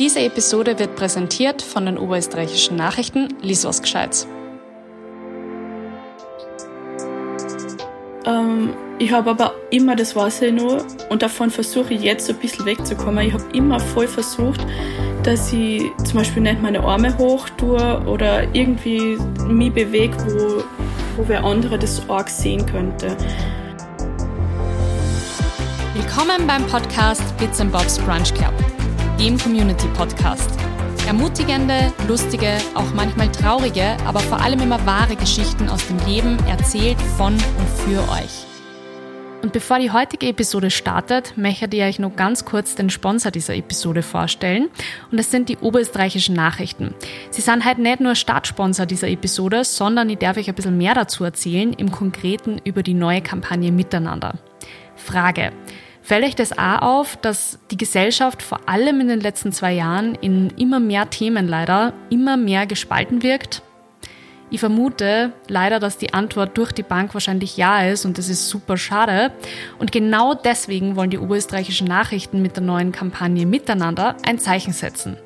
Diese Episode wird präsentiert von den Oberösterreichischen Nachrichten. Lies was Gescheites. Ich habe aber immer, das weiß ich nur, und davon versuche ich jetzt ein bisschen wegzukommen. Ich habe immer voll versucht, dass ich zum Beispiel nicht meine Arme hoch tue oder irgendwie mich bewege, wo wer andere das arg sehen könnte. Willkommen beim Podcast Bits and Bobs Brunch Club, dem Community-Podcast. Ermutigende, lustige, auch manchmal traurige, aber vor allem immer wahre Geschichten aus dem Leben, erzählt von und für euch. Und bevor die heutige Episode startet, möchte ich euch noch ganz kurz den Sponsor dieser Episode vorstellen. Und das sind die Oberösterreichischen Nachrichten. Sie sind halt nicht nur Startsponsor dieser Episode, sondern ich darf euch ein bisschen mehr dazu erzählen, im Konkreten über die neue Kampagne Miteinander. Frage: Fällt euch das auch auf, dass die Gesellschaft vor allem in den letzten 2 Jahren in immer mehr Themen leider immer mehr gespalten wirkt? Ich vermute leider, dass die Antwort durch die Bank wahrscheinlich ja ist, und das ist super schade. Und genau deswegen wollen die Oberösterreichischen Nachrichten mit der neuen Kampagne Miteinander ein Zeichen setzen.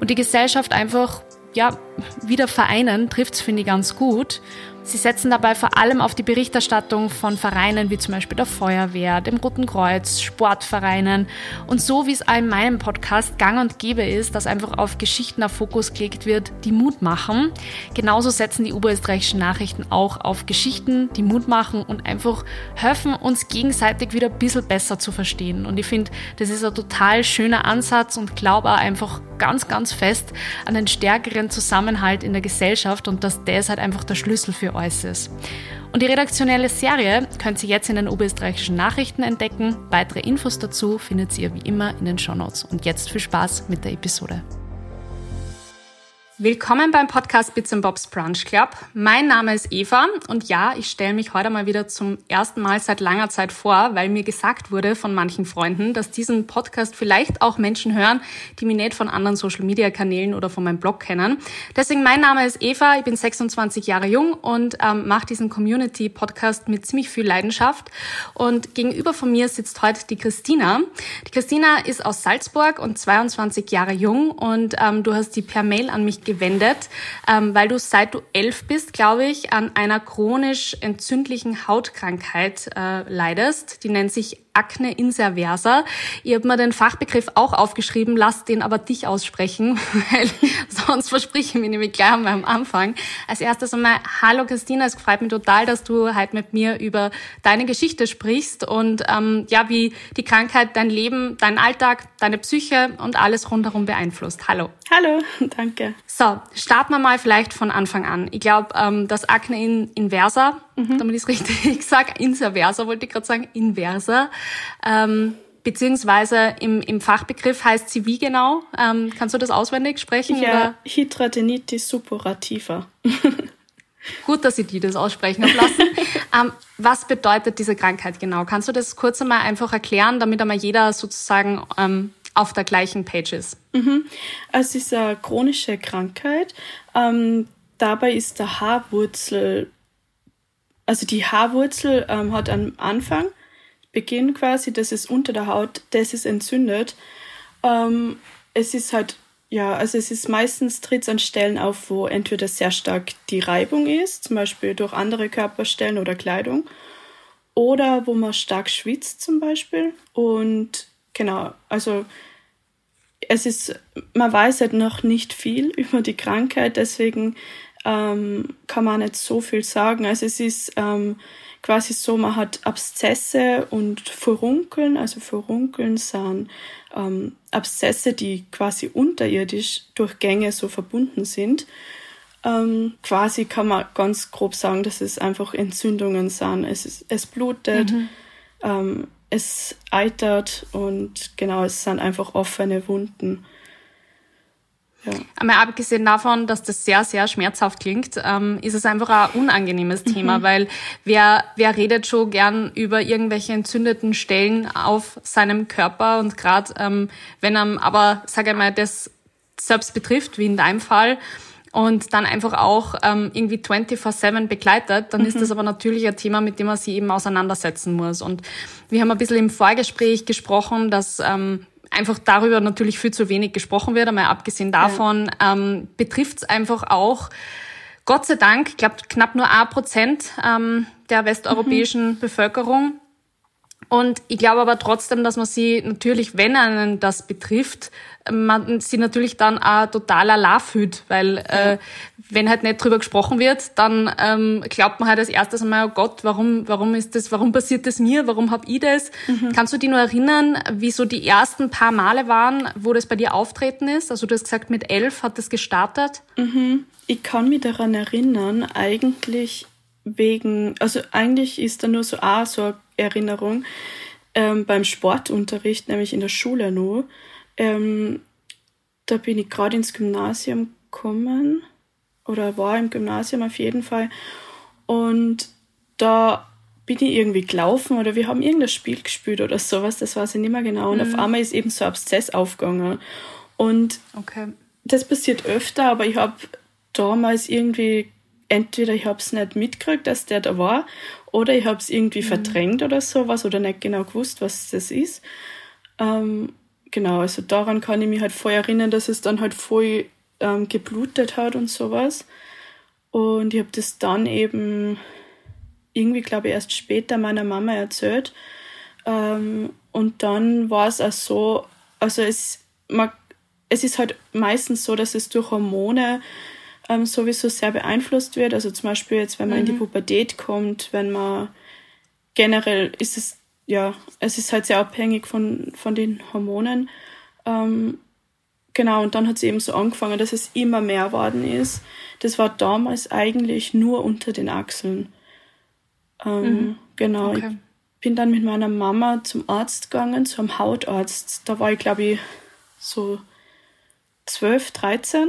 Und die Gesellschaft einfach, ja, wieder vereinen, trifft's, finde ich, ganz gut. Sie setzen dabei vor allem auf die Berichterstattung von Vereinen wie zum Beispiel der Feuerwehr, dem Roten Kreuz, Sportvereinen und so, wie es auch in meinem Podcast gang und gäbe ist, dass einfach auf Geschichten der Fokus gelegt wird, die Mut machen. Genauso setzen die Oberösterreichischen Nachrichten auch auf Geschichten, die Mut machen und einfach helfen, uns gegenseitig wieder ein bisschen besser zu verstehen. Und ich finde, das ist ein total schöner Ansatz und glaube auch einfach ganz, ganz fest an den stärkeren Zusammenhalt in der Gesellschaft und dass das halt einfach der Schlüssel für ist. Und die redaktionelle Serie könnt ihr jetzt in den Oberösterreichischen Nachrichten entdecken. Weitere Infos dazu findet ihr wie immer in den Shownotes. Und jetzt viel Spaß mit der Episode. Willkommen beim Podcast Bits and Bobs Brunch Club. Mein Name ist Eva und ja, ich stelle mich heute mal wieder zum ersten Mal seit langer Zeit vor, weil mir gesagt wurde von manchen Freunden, dass diesen Podcast vielleicht auch Menschen hören, die mich nicht von anderen Social-Media-Kanälen oder von meinem Blog kennen. Deswegen, mein Name ist Eva, ich bin 26 Jahre jung und mache diesen Community-Podcast mit ziemlich viel Leidenschaft. Und gegenüber von mir sitzt heute die Christina. Die Christina ist aus Salzburg und 22 Jahre jung und du hast die per Mail an mich gewendet, weil du seit du 11 bist, glaube ich, an einer chronisch entzündlichen Hautkrankheit leidest. Die nennt sich Akne inversa. Ich habe mir den Fachbegriff auch aufgeschrieben, lass den aber dich aussprechen, weil sonst verspreche ich mir nämlich gleich einmal am Anfang. Als erstes einmal, hallo Christina, es freut mich total, dass du heute mit mir über deine Geschichte sprichst und ja, wie die Krankheit dein Leben, deinen Alltag, deine Psyche und alles rundherum beeinflusst. Hallo. Hallo, danke. So, starten wir mal vielleicht von Anfang an. Ich glaube, das Akne inversa, damit ich es richtig sage, inversa, beziehungsweise im Fachbegriff heißt sie wie genau? Kannst du das auswendig sprechen? Ja, oder? Hidradenitis suppurativa. Gut, dass ich dir das aussprechen habe lassen. Was bedeutet diese Krankheit genau? Kannst du das kurz einmal einfach erklären, damit einmal jeder sozusagen auf der gleichen Page ist? Es ist eine chronische Krankheit. Dabei ist der Haarwurzel, also die Haarwurzel hat am Anfang Beginn quasi, das ist unter der Haut, das ist entzündet. Es ist halt, ja, also es ist meistens, tritt es an Stellen auf, wo entweder sehr stark die Reibung ist, zum Beispiel durch andere Körperstellen oder Kleidung, oder wo man stark schwitzt zum Beispiel. Und genau, also es ist, man weiß halt noch nicht viel über die Krankheit, deswegen kann man nicht so viel sagen. Also es ist quasi so, man hat Abszesse und Furunkeln, also Furunkeln sind Abszesse, die quasi unterirdisch durch Gänge so verbunden sind. Quasi kann man ganz grob sagen, dass es einfach Entzündungen sind. Es blutet, es eitert und genau, es sind einfach offene Wunden. Ja. Einmal abgesehen davon, dass das sehr, sehr schmerzhaft klingt, ist es einfach ein unangenehmes Thema, weil wer redet schon gern über irgendwelche entzündeten Stellen auf seinem Körper, und gerade wenn einem aber, sage ich mal, das selbst betrifft, wie in deinem Fall, und dann einfach auch irgendwie 24/7 begleitet, dann ist das aber natürlich ein Thema, mit dem man sich eben auseinandersetzen muss. Und wir haben ein bisschen im Vorgespräch gesprochen, dass einfach darüber natürlich viel zu wenig gesprochen wird. Einmal abgesehen davon betrifft es einfach auch, Gott sei Dank, ich glaube knapp nur 1% der westeuropäischen Bevölkerung. Und ich glaube aber trotzdem, dass man sie natürlich, wenn einen das betrifft, man sie natürlich dann auch total allein fühlt, weil wenn halt nicht drüber gesprochen wird, dann glaubt man halt als erstes einmal, oh Gott, warum ist das, warum passiert das mir, warum hab ich das? Mhm. Kannst du dich noch erinnern, wie so die ersten paar Male waren, wo das bei dir auftreten ist? Also du hast gesagt, mit 11 hat das gestartet. Mhm. Ich kann mich daran erinnern, eigentlich ist da nur so eine Erinnerung beim Sportunterricht, nämlich in der Schule noch. Da bin ich gerade ins Gymnasium gekommen oder war im Gymnasium auf jeden Fall. Und da bin ich irgendwie gelaufen oder wir haben irgendein Spiel gespielt oder sowas, das weiß ich nicht mehr genau. Und auf einmal ist eben so ein Abszess aufgegangen. Und das passiert öfter, aber ich habe damals irgendwie entweder ich habe es nicht mitgekriegt, dass der da war, oder ich habe es irgendwie verdrängt oder sowas oder nicht genau gewusst, was das ist. Genau, also daran kann ich mich halt voll erinnern, dass es dann halt voll geblutet hat und sowas. Und ich habe das dann eben irgendwie, glaube ich, erst später meiner Mama erzählt. Und dann war es auch so, also es ist halt meistens so, dass es durch Hormone sowieso sehr beeinflusst wird. Also zum Beispiel jetzt, wenn man in die Pubertät kommt, wenn man generell ist es, ja, es ist halt sehr abhängig von den Hormonen. Genau, und dann hat es eben so angefangen, dass es immer mehr worden ist. Das war damals eigentlich nur unter den Achseln. Genau, ich bin dann mit meiner Mama zum Arzt gegangen, zum Hautarzt. Da war ich, glaube ich, so 12, 13.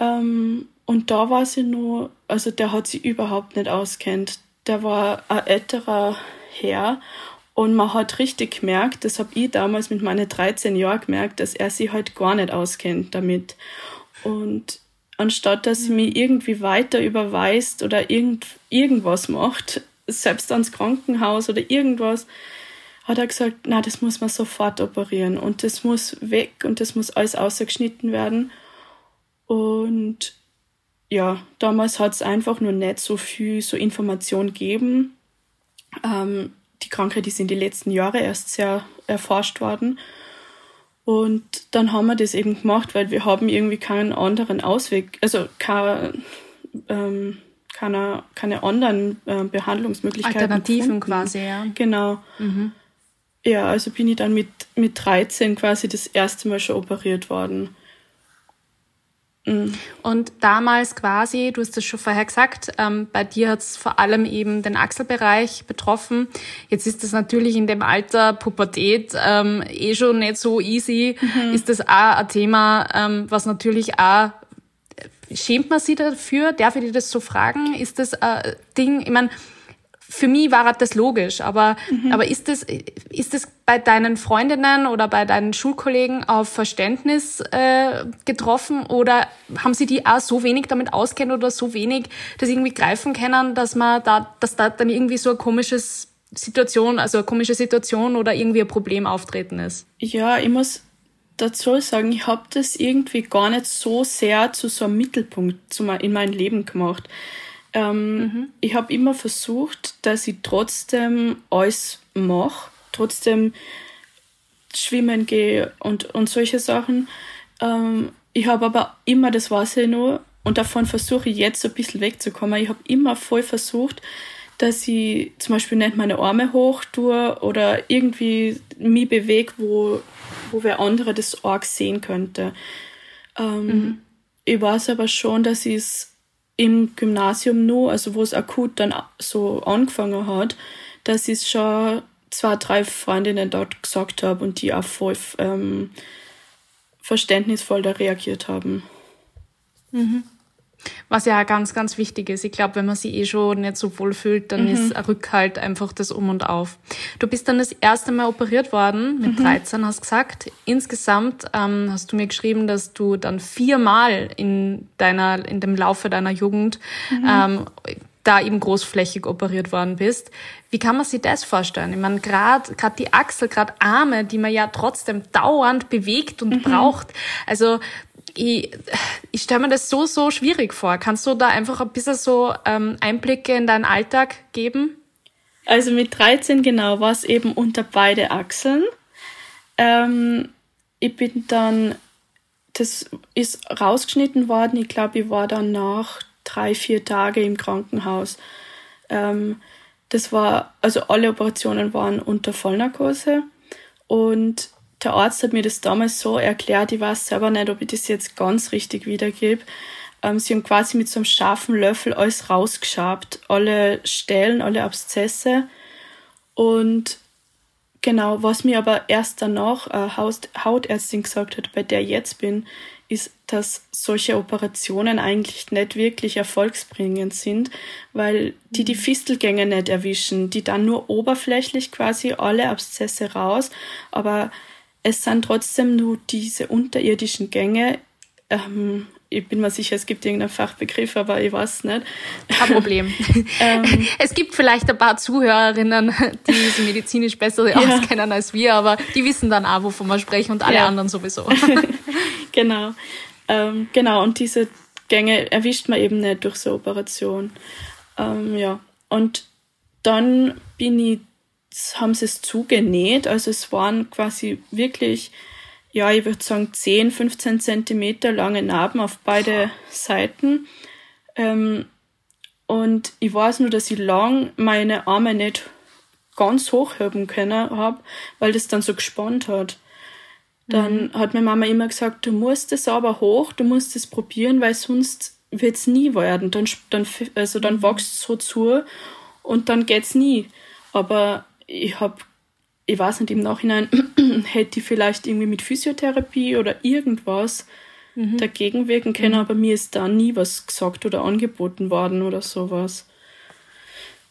Und da war sie nur, also der hat sie überhaupt nicht auskennt. Der war ein älterer Herr und man hat richtig gemerkt, das habe ich damals mit meinen 13 Jahren gemerkt, dass er sie halt gar nicht auskennt damit. Und anstatt, dass sie mich irgendwie weiter überweist oder irgendwas macht, selbst ans Krankenhaus oder irgendwas, hat er gesagt, na, das muss man sofort operieren und das muss weg und das muss alles ausgeschnitten werden. Und ja, damals hat es einfach nur nicht so viel so Information gegeben. Die Krankheit ist in den letzten Jahren erst sehr erforscht worden. Und dann haben wir das eben gemacht, weil wir haben irgendwie keinen anderen Ausweg, also keine anderen Behandlungsmöglichkeiten. Alternativen gefunden. Quasi, ja. Genau. Mhm. Ja, also bin ich dann mit 13 quasi das erste Mal schon operiert worden. Und damals quasi, du hast das schon vorher gesagt, bei dir hat es vor allem eben den Achselbereich betroffen. Jetzt ist das natürlich in dem Alter Pubertät eh schon nicht so easy. Ist das auch ein Thema, was natürlich auch, schämt man sich dafür? Darf ich dir das so fragen? Ist das ein Ding, ich meine, für mich war das logisch, aber ist das bei deinen Freundinnen oder bei deinen Schulkollegen auf Verständnis getroffen oder haben sie die auch so wenig damit auskennen oder so wenig das irgendwie greifen können, dass da dann irgendwie so eine komische Situation oder irgendwie ein Problem auftreten ist? Ja, ich muss dazu sagen, ich habe das irgendwie gar nicht so sehr zu so einem Mittelpunkt in meinem Leben gemacht. Ich habe immer versucht, dass ich trotzdem alles mache, trotzdem schwimmen gehe und solche Sachen. Ich habe aber immer, das weiß ich nur, und davon versuche ich jetzt so ein bisschen wegzukommen. Ich habe immer voll versucht, dass ich zum Beispiel nicht meine Arme hoch tue oder irgendwie mich bewege, wo wer andere das arg sehen könnte. Ich weiß aber schon, dass ich es im Gymnasium nur, also wo es akut dann so angefangen hat, dass ich schon 2, 3 Freundinnen dort gesagt habe und die auch voll verständnisvoll da reagiert haben. Was ja auch ganz, ganz wichtig ist. Ich glaube, wenn man sich eh schon nicht so wohl fühlt, dann ist ein Rückhalt einfach das Um und Auf. Du bist dann das erste Mal operiert worden, mit 13 hast du gesagt. Insgesamt hast du mir geschrieben, dass du dann 4 Mal in dem Laufe deiner Jugend da eben großflächig operiert worden bist. Wie kann man sich das vorstellen? Ich meine, gerade die Achsel, gerade Arme, die man ja trotzdem dauernd bewegt und braucht. Also ich stelle mir das so schwierig vor. Kannst du da einfach ein bisschen so Einblicke in deinen Alltag geben? Also mit 13 genau war es eben unter beide Achseln. Ich bin dann, das ist rausgeschnitten worden. Ich glaube, ich war dann nach 3-4 Tage im Krankenhaus. Das war, also alle Operationen waren unter Vollnarkose. Und der Arzt hat mir das damals so erklärt, ich weiß selber nicht, ob ich das jetzt ganz richtig wiedergebe. Sie haben quasi mit so einem scharfen Löffel alles rausgeschabt, alle Stellen, alle Abszesse. Und genau, was mir aber erst danach Hautärztin gesagt hat, bei der ich jetzt bin, ist, dass solche Operationen eigentlich nicht wirklich erfolgsbringend sind, weil die Fistelgänge nicht erwischen, die dann nur oberflächlich quasi alle Abszesse raus, aber es sind trotzdem nur diese unterirdischen Gänge, ich bin mir sicher, es gibt irgendeinen Fachbegriff, aber ich weiß nicht. Kein Problem. Es gibt vielleicht ein paar Zuhörerinnen, die sich medizinisch besser auskennen als wir, aber die wissen dann auch, wovon wir sprechen und alle anderen sowieso. Genau. Genau, und diese Gänge erwischt man eben nicht durch so Operation. Und dann haben sie es zugenäht, also es waren quasi wirklich... Ja, ich würde sagen 10, 15 Zentimeter lange Narben auf beide Seiten. Und ich weiß nur, dass ich lang meine Arme nicht ganz hochheben können habe, weil das dann so gespannt hat. Dann hat meine Mama immer gesagt, du musst das aber hoch, du musst das probieren, weil sonst wird es nie werden. Dann wächst es so zu und dann geht es nie. Aber ich weiß nicht, im Nachhinein hätte ich vielleicht irgendwie mit Physiotherapie oder irgendwas dagegen wirken können, aber mir ist da nie was gesagt oder angeboten worden oder sowas.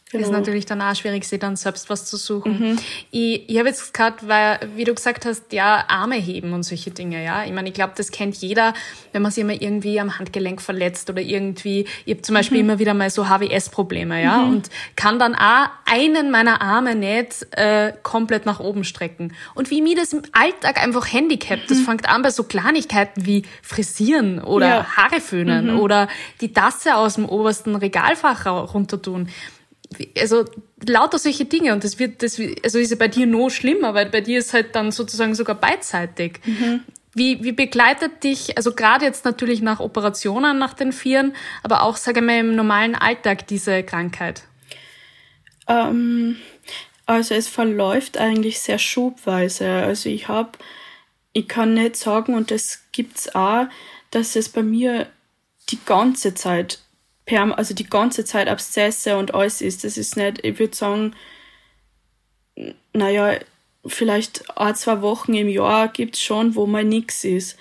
Genau. Ist natürlich dann auch schwierig, sich dann selbst was zu suchen. Ich habe jetzt gerade, weil, wie du gesagt hast, ja, Arme heben und solche Dinge, ja. Ich meine, ich glaube, das kennt jeder, wenn man sich immer irgendwie am Handgelenk verletzt oder irgendwie, ich habe zum Beispiel immer wieder mal so HWS-Probleme, ja, und kann dann auch einen meiner Arme nicht komplett nach oben strecken. Und wie mir das im Alltag einfach handicapt, das fängt an bei so Kleinigkeiten wie frisieren oder Haare föhnen oder die Tasse aus dem obersten Regalfach runter tun. Also lauter solche Dinge und das ist ja bei dir noch schlimmer, weil bei dir ist halt dann sozusagen sogar beidseitig. Wie begleitet dich, also gerade jetzt natürlich nach Operationen, nach den Vieren, aber auch, sage ich mal, im normalen Alltag diese Krankheit? Also es verläuft eigentlich sehr schubweise. Also ich kann nicht sagen, und das gibt's auch, dass es bei mir die ganze Zeit Abszesse und alles ist. Das ist nicht, ich würde sagen, naja, vielleicht 1-2 Wochen im Jahr gibt es schon, wo mal nichts ist.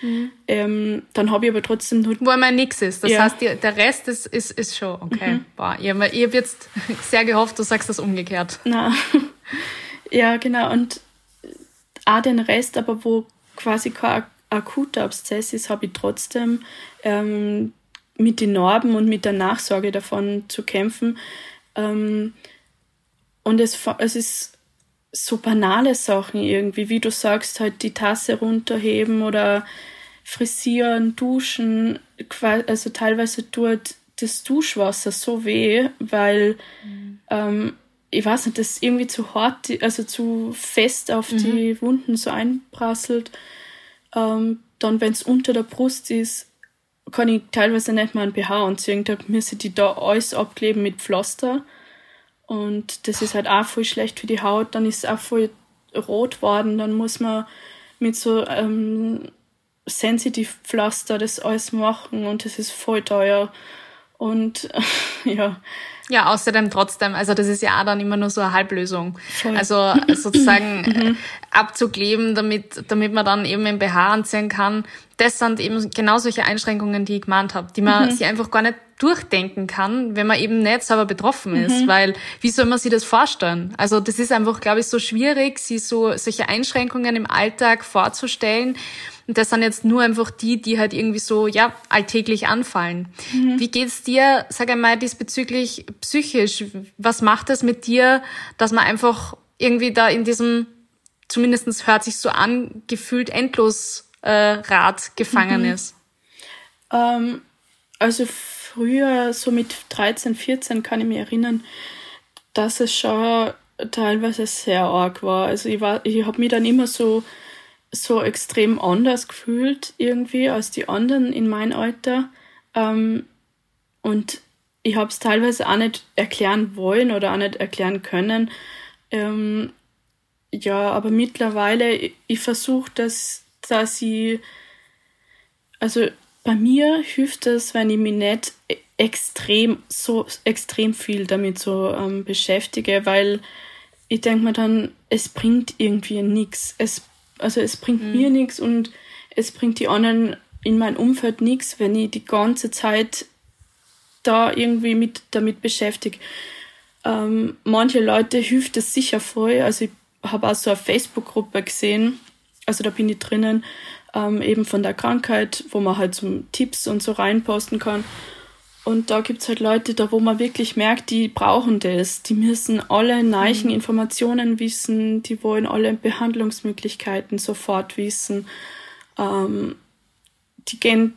Dann habe ich aber trotzdem nur... Wo mal nichts ist, das heißt, der Rest ist schon okay. Boah, ich habe jetzt sehr gehofft, du sagst das umgekehrt. Nein. Ja, genau, und auch den Rest, aber wo quasi kein akuter Abszess ist, habe ich trotzdem... mit den Narben und mit der Nachsorge davon zu kämpfen. Und es ist so banale Sachen irgendwie, wie du sagst, halt die Tasse runterheben oder frisieren, duschen. Also teilweise tut das Duschwasser so weh, weil, ich weiß nicht, das irgendwie zu hart, also zu fest auf die Wunden so einprasselt. Dann, wenn es unter der Brust ist, kann ich teilweise nicht mal einen BH anziehen. Da müssen die da alles abkleben mit Pflaster. Und das ist halt auch voll schlecht für die Haut. Dann ist es auch voll rot worden. Dann muss man mit so Sensitive-Pflaster das alles machen. Und das ist voll teuer. Und ja... Ja, außerdem trotzdem, also das ist ja auch dann immer nur so eine Halblösung. Voll. Also sozusagen abzukleben, damit man dann eben im BH anziehen kann, das sind eben genau solche Einschränkungen, die ich gemeint habe, die man sich einfach gar nicht durchdenken kann, wenn man eben nicht selber betroffen ist, weil wie soll man sich das vorstellen? Also das ist einfach, glaube ich, so schwierig, sich solche Einschränkungen im Alltag vorzustellen. Und das sind jetzt nur einfach die halt irgendwie so, ja, alltäglich anfallen. Wie geht's dir, sag einmal, diesbezüglich psychisch? Was macht das mit dir, dass man einfach irgendwie da in diesem, zumindest hört sich so an, gefühlt endlos Rad gefangen ist? Also früher, so mit 13, 14 kann ich mich erinnern, dass es schon teilweise sehr arg war. Also ich habe mich dann immer so extrem anders gefühlt irgendwie als die anderen in meinem Alter. Und ich habe es teilweise auch nicht erklären wollen oder auch nicht erklären können. Ja, aber mittlerweile, ich versuche, dass ich, also bei mir hilft es, wenn ich mich nicht extrem viel damit beschäftige, weil ich denke mir dann, es bringt irgendwie nichts. Es bringt mir nichts und es bringt die anderen in meinem Umfeld nichts, wenn ich die ganze Zeit da irgendwie damit beschäftige. Manche Leute hilft es sicher voll. Also ich habe auch so eine Facebook-Gruppe gesehen, also da bin ich drinnen, eben von der Krankheit, wo man halt so Tipps und so reinposten kann. Und da gibt es halt Leute, da wo man wirklich merkt, die brauchen das. Die müssen alle neuen Informationen wissen, die wollen alle Behandlungsmöglichkeiten sofort wissen. Die gehen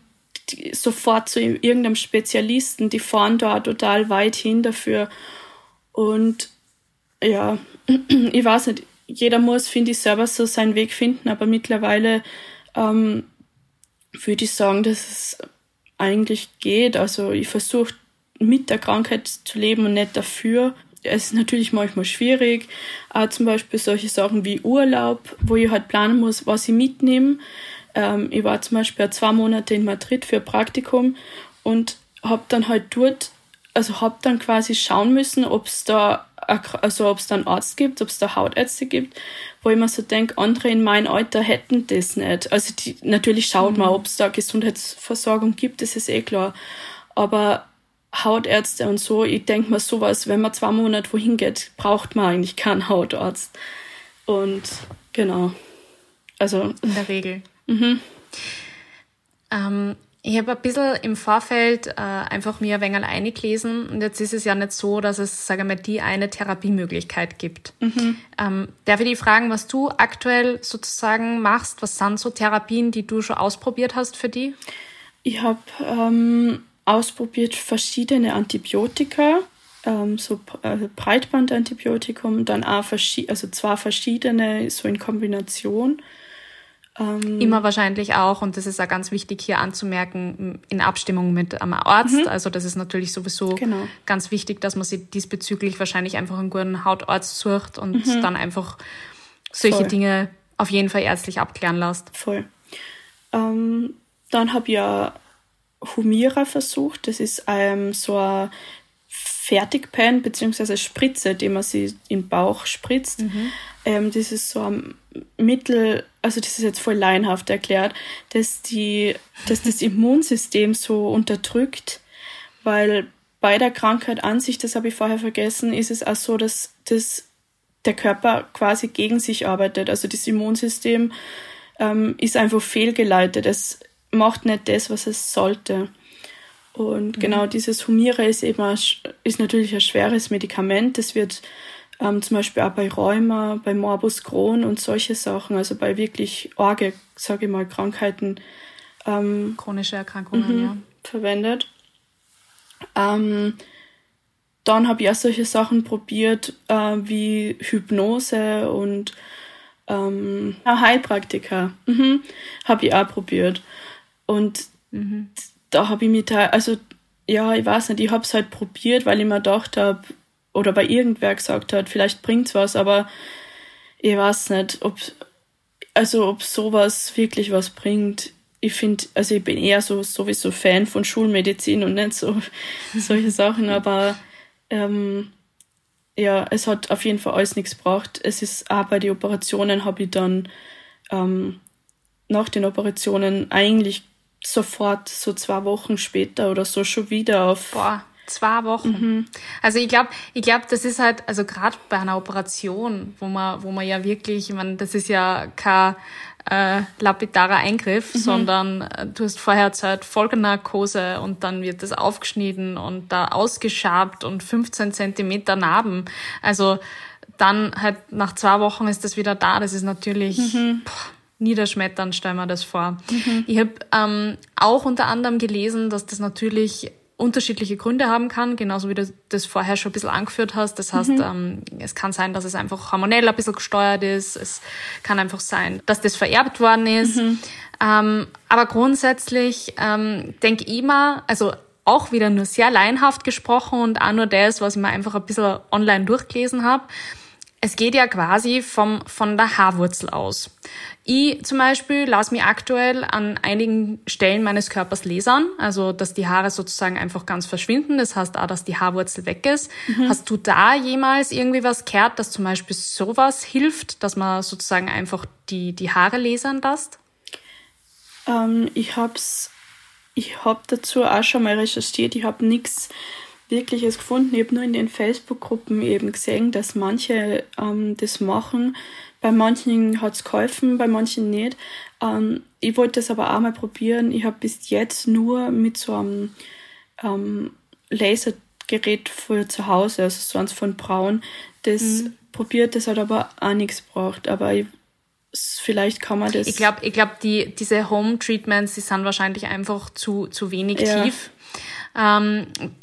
sofort zu irgendeinem Spezialisten, die fahren da total weit hin dafür. Und ja, ich weiß nicht, jeder muss, finde ich, selber so seinen Weg finden, aber mittlerweile würde ich sagen, dass es eigentlich geht. Also ich versuche mit der Krankheit zu leben und nicht dafür. Es ist natürlich manchmal schwierig, auch zum Beispiel solche Sachen wie Urlaub, wo ich halt planen muss, was ich mitnehme. Ich war zum Beispiel 2 Monate in Madrid für ein Praktikum und habe dann halt quasi schauen müssen, ob es da einen Arzt gibt, ob es da Hautärzte gibt, wo ich mir so denke, andere in meinem Alter hätten das nicht. Also natürlich schaut man, ob es da Gesundheitsversorgung gibt, das ist eh klar. Aber Hautärzte und so, ich denke mir sowas, wenn man 2 Monate wohin geht, braucht man eigentlich keinen Hautarzt. Und genau. Also in der Regel. Ich habe ein bisschen im Vorfeld einfach mir ein wenig eingelesen und jetzt ist es ja nicht so, dass es, sage ich mal, die eine Therapiemöglichkeit gibt. Darf ich dich fragen, was du aktuell sozusagen machst? Was sind so Therapien, die du schon ausprobiert hast für die? Ich habe ausprobiert verschiedene Antibiotika, Breitbandantibiotikum, dann auch zwei verschiedene, so in Kombination. Immer wahrscheinlich auch, und das ist auch ganz wichtig hier anzumerken, in Abstimmung mit einem Arzt. Also das ist natürlich sowieso ganz wichtig, dass man sich diesbezüglich wahrscheinlich einfach einen guten Hautarzt sucht und dann einfach solche Dinge auf jeden Fall ärztlich abklären lässt. Dann habe ich ja Humira versucht. Das ist so ein Fertigpen bzw. Spritze, die man sich im Bauch spritzt. Das ist so ein Mittel, also das ist jetzt voll laienhaft erklärt, dass das Immunsystem so unterdrückt, weil bei der Krankheit an sich, das habe ich vorher vergessen, ist es auch so, dass der Körper quasi gegen sich arbeitet. Also das Immunsystem ist einfach fehlgeleitet. Es macht nicht das, was es sollte. Und genau dieses Humira ist natürlich ein schweres Medikament. Das wird zum Beispiel auch bei Rheuma, bei Morbus Crohn und solche Sachen, also bei wirklich arge, sage ich mal, Krankheiten. Chronische Erkrankungen, verwendet. Dann habe ich auch solche Sachen probiert, wie Hypnose und Heilpraktika. Habe ich auch probiert. Und da habe ich mich ich weiß nicht, ich habe es halt probiert, weil ich mir gedacht habe, oder bei irgendwer gesagt hat, vielleicht bringt's was, aber ich weiß nicht, ob sowas wirklich was bringt. Ich finde, also ich bin eher sowieso Fan von Schulmedizin und nicht so solche Sachen, aber es hat auf jeden Fall alles nichts gebracht. Es ist auch bei den Operationen habe ich dann nach den Operationen eigentlich sofort, so 2 Wochen später oder so, schon wieder auf... Boah, 2 Wochen. Mhm. Also ich glaube, das ist halt, also gerade bei einer Operation, wo man ja wirklich, ich meine, das ist ja kein lapidarer Eingriff, sondern du hast vorher erzählt, Vollnarkose und dann wird das aufgeschnitten und da ausgeschabt und 15 Zentimeter Narben. Also dann halt nach 2 Wochen ist das wieder da. Das ist natürlich... niederschmettern, stellen wir das vor. Mhm. Ich habe auch unter anderem gelesen, dass das natürlich unterschiedliche Gründe haben kann, genauso wie du das vorher schon ein bisschen angeführt hast. Das heißt, es kann sein, dass es einfach hormonell ein bisschen gesteuert ist. Es kann einfach sein, dass das vererbt worden ist. Mhm. Aber grundsätzlich denke ich immer, also auch wieder nur sehr laienhaft gesprochen und auch nur das, was ich mir einfach ein bisschen online durchgelesen habe, es geht ja quasi von der Haarwurzel aus. Ich zum Beispiel lasse mich aktuell an einigen Stellen meines Körpers lasern, also dass die Haare sozusagen einfach ganz verschwinden. Das heißt auch, dass die Haarwurzel weg ist. Mhm. Hast du da jemals irgendwie was gehört, dass zum Beispiel sowas hilft, dass man sozusagen einfach die Haare lasern lässt? Ich habe dazu auch schon mal recherchiert. Ich habe nichts Wirkliches gefunden. Ich habe nur in den Facebook-Gruppen eben gesehen, dass manche das machen. Bei manchen hat es geholfen, bei manchen nicht. Ich wollte das aber auch mal probieren. Ich habe bis jetzt nur mit so einem Lasergerät für zu Hause, also sonst von Braun, das probiert. Das hat aber auch nichts gebracht. Aber vielleicht kann man das... Ich glaub, diese Home-Treatments, die sind wahrscheinlich einfach zu wenig tief.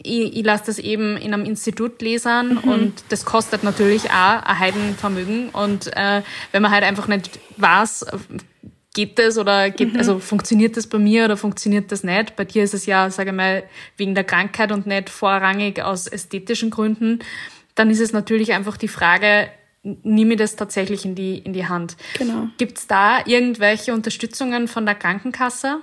Ich lasse das eben in einem Institut lasern und das kostet natürlich auch ein Heidenvermögen. Und wenn man halt einfach nicht weiß, geht das oder also funktioniert das bei mir oder funktioniert das nicht? Bei dir ist es ja, sage ich mal, wegen der Krankheit und nicht vorrangig aus ästhetischen Gründen. Dann ist es natürlich einfach die Frage, nehme ich das tatsächlich in die Hand. Genau. Gibt's da irgendwelche Unterstützungen von der Krankenkasse?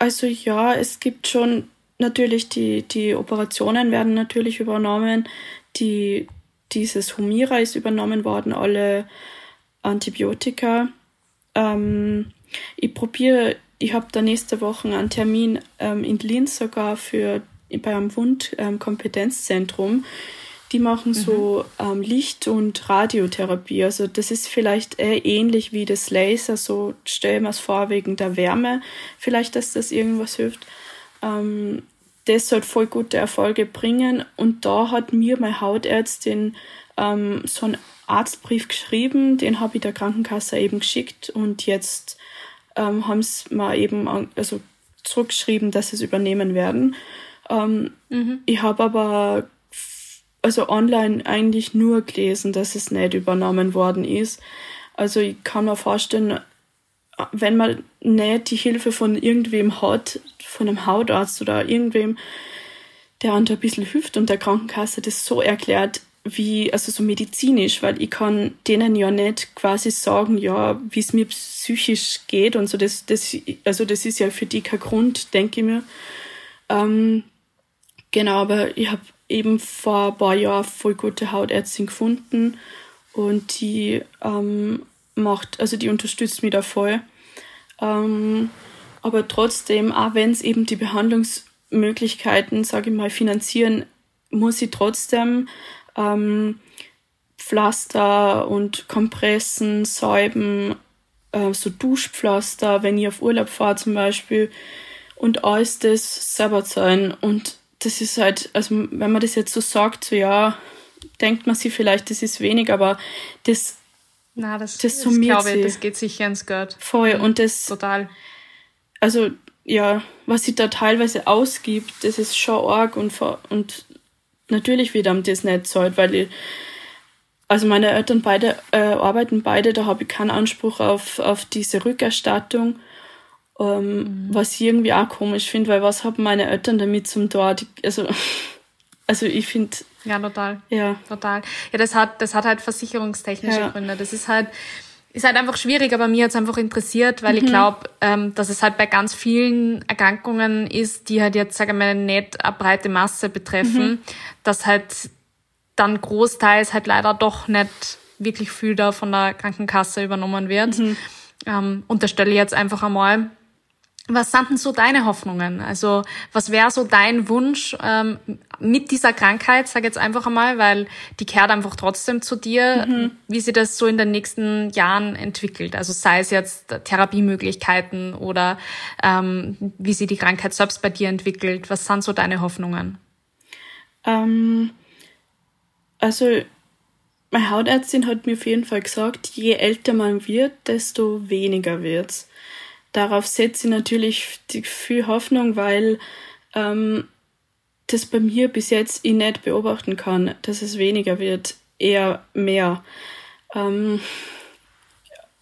Also ja, es gibt schon natürlich die Operationen werden natürlich übernommen. Dieses Humira ist übernommen worden, alle Antibiotika. Ich habe da nächste Woche einen Termin in Linz sogar bei einem Wundkompetenzzentrum. Die machen so Licht- und Radiotherapie. Also das ist vielleicht ähnlich wie das Laser. So stellen wir es vor, wegen der Wärme vielleicht, dass das irgendwas hilft. Das soll voll gute Erfolge bringen. Und da hat mir meine Hautärztin so einen Arztbrief geschrieben. Den habe ich der Krankenkasse eben geschickt. Und jetzt haben sie mir eben zurückgeschrieben, dass sie es übernehmen werden. Ich habe aber... Also online eigentlich nur gelesen, dass es nicht übernommen worden ist. Also ich kann mir vorstellen, wenn man nicht die Hilfe von irgendwem hat, von einem Hautarzt oder irgendwem, der einem da ein bisschen hilft und der Krankenkasse das so erklärt, wie, also so medizinisch, weil ich kann denen ja nicht quasi sagen, ja, wie es mir psychisch geht und so, das ist ja für die kein Grund, denke ich mir. Genau, aber ich habe eben vor ein paar Jahren voll gute Hautärztin gefunden und die die unterstützt mich da voll. Aber trotzdem, auch wenn es eben die Behandlungsmöglichkeiten, sage ich mal, finanzieren, muss ich trotzdem Pflaster und Kompressen, Salben, so Duschpflaster, wenn ich auf Urlaub fahre zum Beispiel, und alles das selber zahlen. Und das ist halt, also wenn man das jetzt so sagt, so ja, denkt man sich vielleicht, das ist wenig, aber das summiert sich. Das geht sicher ins Geld. Voll, und das... Total. Also, ja, was sie da teilweise ausgibt, das ist schon arg und natürlich wieder am das nicht zahlt, weil meine Eltern beide arbeiten beide, da habe ich keinen Anspruch auf diese Rückerstattung. Was ich irgendwie auch komisch finde, weil was haben meine Eltern damit zum Tor? Also ich finde... Ja, total. Ja, total. Ja, das hat halt versicherungstechnische Gründe. Das ist halt einfach schwierig, aber mir hat es einfach interessiert, weil ich glaube, dass es halt bei ganz vielen Erkrankungen ist, die halt jetzt, sage ich mal, nicht eine breite Masse betreffen, dass halt dann großteils halt leider doch nicht wirklich viel da von der Krankenkasse übernommen wird. Mhm. Unterstelle ich jetzt einfach einmal. Was sind denn so deine Hoffnungen? Also was wäre so dein Wunsch mit dieser Krankheit, sag jetzt einfach einmal, weil die kehrt einfach trotzdem zu dir, wie sich das so in den nächsten Jahren entwickelt. Also sei es jetzt Therapiemöglichkeiten oder wie sich die Krankheit selbst bei dir entwickelt. Was sind so deine Hoffnungen? Also meine Hautärztin hat mir auf jeden Fall gesagt, je älter man wird, desto weniger wird's. Darauf setze ich natürlich viel Hoffnung, weil das bei mir bis jetzt ich nicht beobachten kann, dass es weniger wird, eher mehr.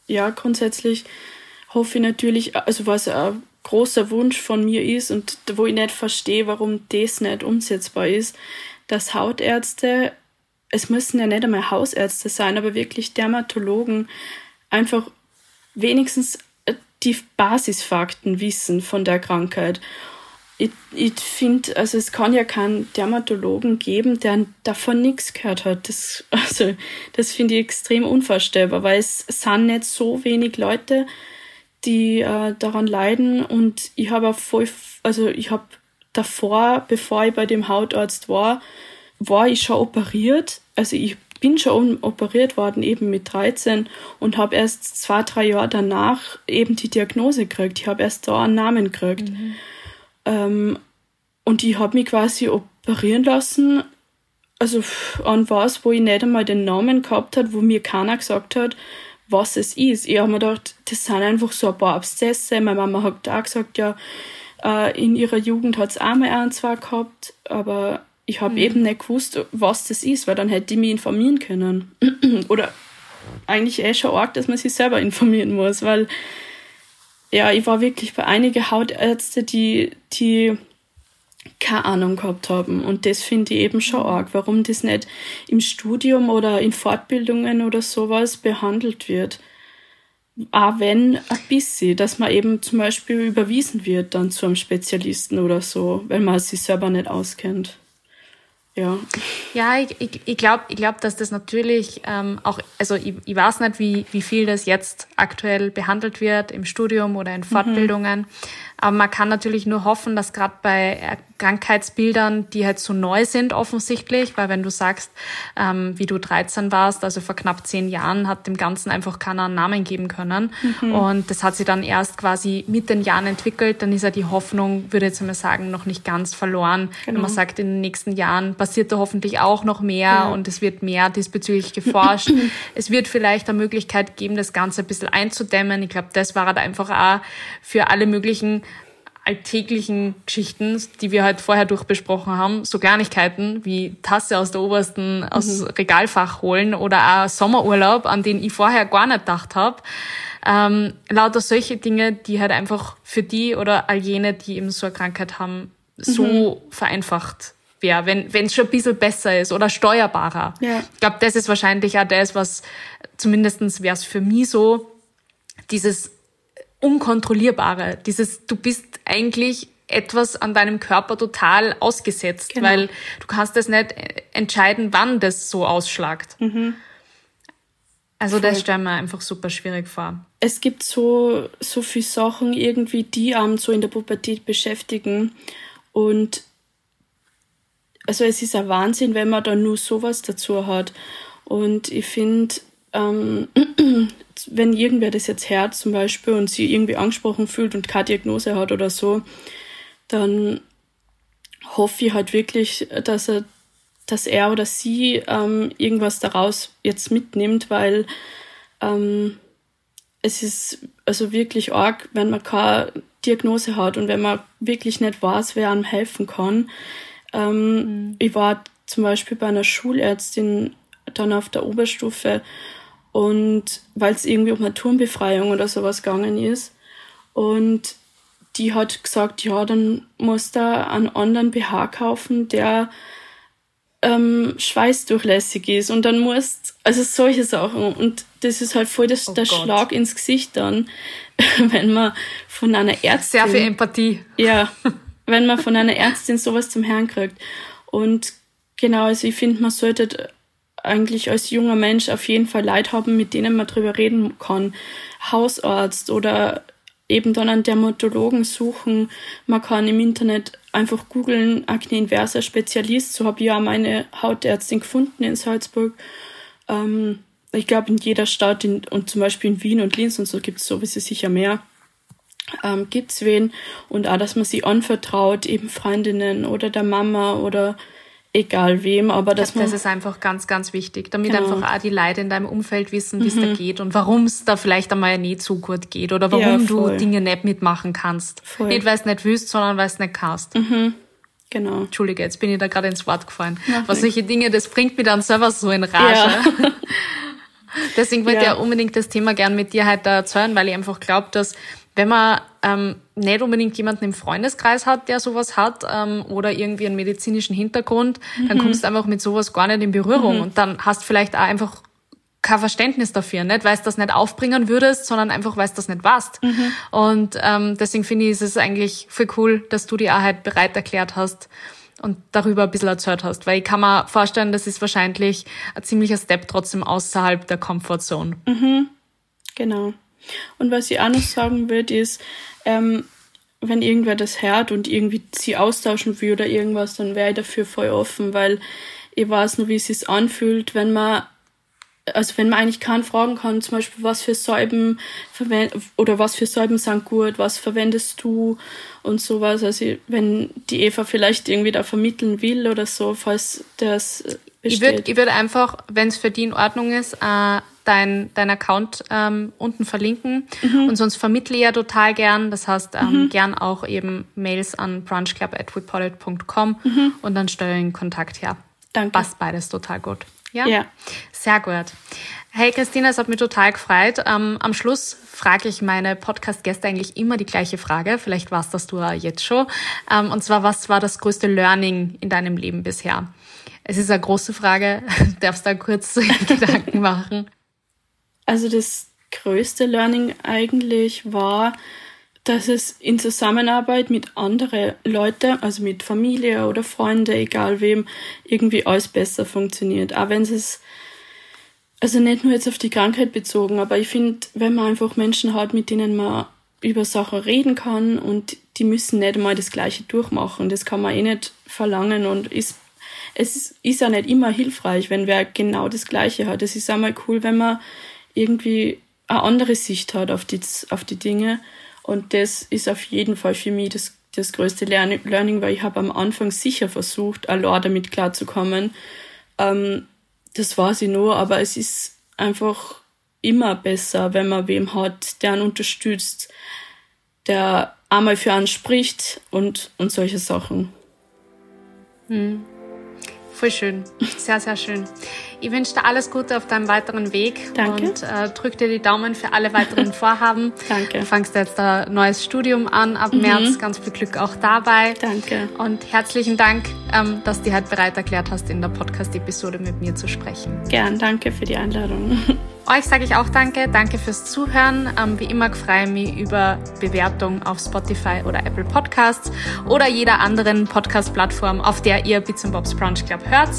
Ja, grundsätzlich hoffe ich natürlich, also was ein großer Wunsch von mir ist und wo ich nicht verstehe, warum das nicht umsetzbar ist, dass Hautärzte, es müssen ja nicht einmal Hausärzte sein, aber wirklich Dermatologen einfach wenigstens die Basisfakten wissen von der Krankheit. Ich finde, also es kann ja keinen Dermatologen geben, der davon nichts gehört hat. Das finde ich extrem unvorstellbar, weil es sind nicht so wenig Leute, die daran leiden. Und ich habe davor, bevor ich bei dem Hautarzt war, war ich schon operiert. Also ich bin schon operiert worden, eben mit 13 und habe erst 2-3 Jahre danach eben die Diagnose gekriegt. Ich habe erst da einen Namen gekriegt. Mhm. Und ich habe mich quasi operieren lassen, also an was, wo ich nicht einmal den Namen gehabt habe, wo mir keiner gesagt hat, was es ist. Ich habe mir gedacht, das sind einfach so ein paar Abszesse. Meine Mama hat auch gesagt, ja, in ihrer Jugend hat es auch mal einen, zwei gehabt, aber ich habe eben nicht gewusst, was das ist, weil dann hätte ich mich informieren können. Oder eigentlich schon arg, dass man sich selber informieren muss, weil ja, ich war wirklich bei einigen Hautärzten, die keine Ahnung gehabt haben. Und das finde ich eben schon arg, warum das nicht im Studium oder in Fortbildungen oder sowas behandelt wird. Auch wenn ein bisschen, dass man eben zum Beispiel überwiesen wird dann zu einem Spezialisten oder so, wenn man sich selber nicht auskennt. Ja, ich glaube, dass das natürlich auch, also ich weiß nicht, wie viel das jetzt aktuell behandelt wird im Studium oder in Fortbildungen, aber man kann natürlich nur hoffen, dass gerade bei Krankheitsbildern, die halt so neu sind offensichtlich, weil wenn du sagst, wie du 13 warst, also vor knapp 10 Jahren, hat dem Ganzen einfach keiner einen Namen geben können. Und das hat sich dann erst quasi mit den Jahren entwickelt. Dann ist ja die Hoffnung, würde ich jetzt einmal sagen, noch nicht ganz verloren. Genau. Wenn man sagt, in den nächsten Jahren passiert da hoffentlich auch noch mehr und es wird mehr diesbezüglich geforscht. Es wird vielleicht eine Möglichkeit geben, das Ganze ein bisschen einzudämmen. Ich glaube, das war halt einfach auch für alle möglichen alltäglichen Geschichten, die wir halt vorher durchbesprochen haben, so Kleinigkeiten wie Tasse aus der obersten, aus Regalfach holen oder auch Sommerurlaub, an den ich vorher gar nicht gedacht habe. Lauter solche Dinge, die halt einfach für die oder all jene, die eben so eine Krankheit haben, so vereinfacht wäre, wenn es schon ein bisschen besser ist oder steuerbarer. Ja. Ich glaube, das ist wahrscheinlich auch das, was zumindestens wäre es für mich so, dieses Unkontrollierbare, dieses, du bist eigentlich etwas an deinem Körper total ausgesetzt, genau, weil du kannst das nicht entscheiden, wann das so ausschlagt. Also voll. Das stellen wir einfach super schwierig vor. Es gibt so viele Sachen irgendwie, die einem so in der Pubertät beschäftigen und also es ist ein Wahnsinn, wenn man da nur sowas dazu hat und ich finde, wenn irgendwer das jetzt hört zum Beispiel und sie irgendwie angesprochen fühlt und keine Diagnose hat oder so, dann hoffe ich halt wirklich, dass er oder sie irgendwas daraus jetzt mitnimmt, weil es ist also wirklich arg, wenn man keine Diagnose hat und wenn man wirklich nicht weiß, wer einem helfen kann. Ich war zum Beispiel bei einer Schulärztin dann auf der Oberstufe und weil es irgendwie um eine Turmbefreiung oder sowas gegangen ist. Und die hat gesagt, ja, dann musst du einen anderen BH kaufen, der schweißdurchlässig ist. Und dann also solche Sachen. Und das ist halt voll der Schlag ins Gesicht dann, wenn man von einer Ärztin... Sehr viel Empathie. Ja, wenn man von einer Ärztin sowas zum Herrn kriegt. Und genau, also ich finde, man sollte eigentlich als junger Mensch auf jeden Fall Leute haben, mit denen man drüber reden kann. Hausarzt oder eben dann einen Dermatologen suchen. Man kann im Internet einfach googeln, Akne inversa Spezialist. So habe ich ja meine Hautärztin gefunden in Salzburg. Ich glaube, in jeder Stadt und zum Beispiel in Wien und Linz und so gibt es sowieso sicher mehr. Gibt es wen. Und auch, dass man sie anvertraut, eben Freundinnen oder der Mama oder egal wem. Aber dass man, das ist einfach ganz, ganz wichtig, damit einfach auch die Leute in deinem Umfeld wissen, wie es da geht und warum es da vielleicht einmal nicht so gut geht oder warum du Dinge nicht mitmachen kannst. Voll. Nicht, weil es nicht willst, sondern weil es nicht kannst. Mhm. Genau. Entschuldige, jetzt bin ich da gerade ins Wort gefallen. Was solche Dinge, das bringt mich dann selber so in Rage. Ja. Deswegen wollte ich ja unbedingt das Thema gern mit dir heute erzählen, weil ich einfach glaube, dass wenn man nicht unbedingt jemanden im Freundeskreis hat, der sowas hat oder irgendwie einen medizinischen Hintergrund, dann kommst du einfach mit sowas gar nicht in Berührung und dann hast du vielleicht auch einfach kein Verständnis dafür, nicht weil du das nicht aufbringen würdest, sondern einfach, weil du das nicht weißt. Und deswegen finde ich, ist es eigentlich voll cool, dass du die auch halt bereit erklärt hast und darüber ein bisschen erzählt hast, weil ich kann mir vorstellen, das ist wahrscheinlich ein ziemlicher Step trotzdem außerhalb der Comfortzone. Genau. Und was ich auch noch sagen würde, ist, wenn irgendwer das hört und irgendwie sie austauschen will oder irgendwas, dann wäre ich dafür voll offen, weil ich weiß nur, wie es sich anfühlt, wenn man eigentlich keine Fragen kann, zum Beispiel, was für Salben sind gut, was verwendest du und sowas. Also wenn die Eva vielleicht irgendwie da vermitteln will oder so, falls das besteht. Ich würde einfach, wenn es für die in Ordnung ist, dein Account unten verlinken. Und sonst vermittle ich ja total gern. Das heißt, gern auch eben Mails an brunchclub@wepodit.com und dann stelle ich den Kontakt her. Danke. Passt beides total gut. Ja, sehr gut. Hey Christina, es hat mich total gefreut. Am Schluss frage ich meine Podcast-Gäste eigentlich immer die gleiche Frage. Vielleicht warst das du jetzt schon. Und zwar, was war das größte Learning in deinem Leben bisher? Es ist eine große Frage. Darfst du da kurz Gedanken machen? Also das größte Learning eigentlich war, dass es in Zusammenarbeit mit anderen Leuten, also mit Familie oder Freunde, egal wem, irgendwie alles besser funktioniert. Auch wenn es, also nicht nur jetzt auf die Krankheit bezogen, aber ich finde, wenn man einfach Menschen hat, mit denen man über Sachen reden kann und die müssen nicht einmal das Gleiche durchmachen, das kann man eh nicht verlangen und es ist ja nicht immer hilfreich, wenn wer genau das Gleiche hat. Es ist auch mal cool, wenn man irgendwie eine andere Sicht hat auf die Dinge. Und das ist auf jeden Fall für mich das größte Learning, weil ich habe am Anfang sicher versucht, allein damit klarzukommen. Das weiß ich noch, aber es ist einfach immer besser, wenn man wem hat, der einen unterstützt, der einmal für einen spricht und solche Sachen. Voll schön, sehr, sehr schön. Ich wünsche dir alles Gute auf deinem weiteren Weg. Danke. Und drück dir die Daumen für alle weiteren Vorhaben. Danke. Du fangst jetzt ein neues Studium an ab März. Ganz viel Glück auch dabei. Danke. Und herzlichen Dank, dass du halt bereit erklärt hast, in der Podcast-Episode mit mir zu sprechen. Gern, danke für die Einladung. Euch sage ich auch danke. Danke fürs Zuhören. Wie immer freue ich mich über Bewertungen auf Spotify oder Apple Podcasts oder jeder anderen Podcast-Plattform, auf der ihr Bits and Bobs Brunch Club hört.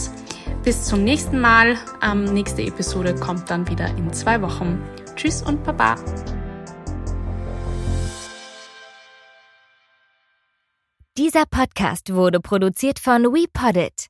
Bis zum nächsten Mal. Nächste Episode kommt dann wieder in 2 Wochen. Tschüss und Baba. Dieser Podcast wurde produziert von WePodit.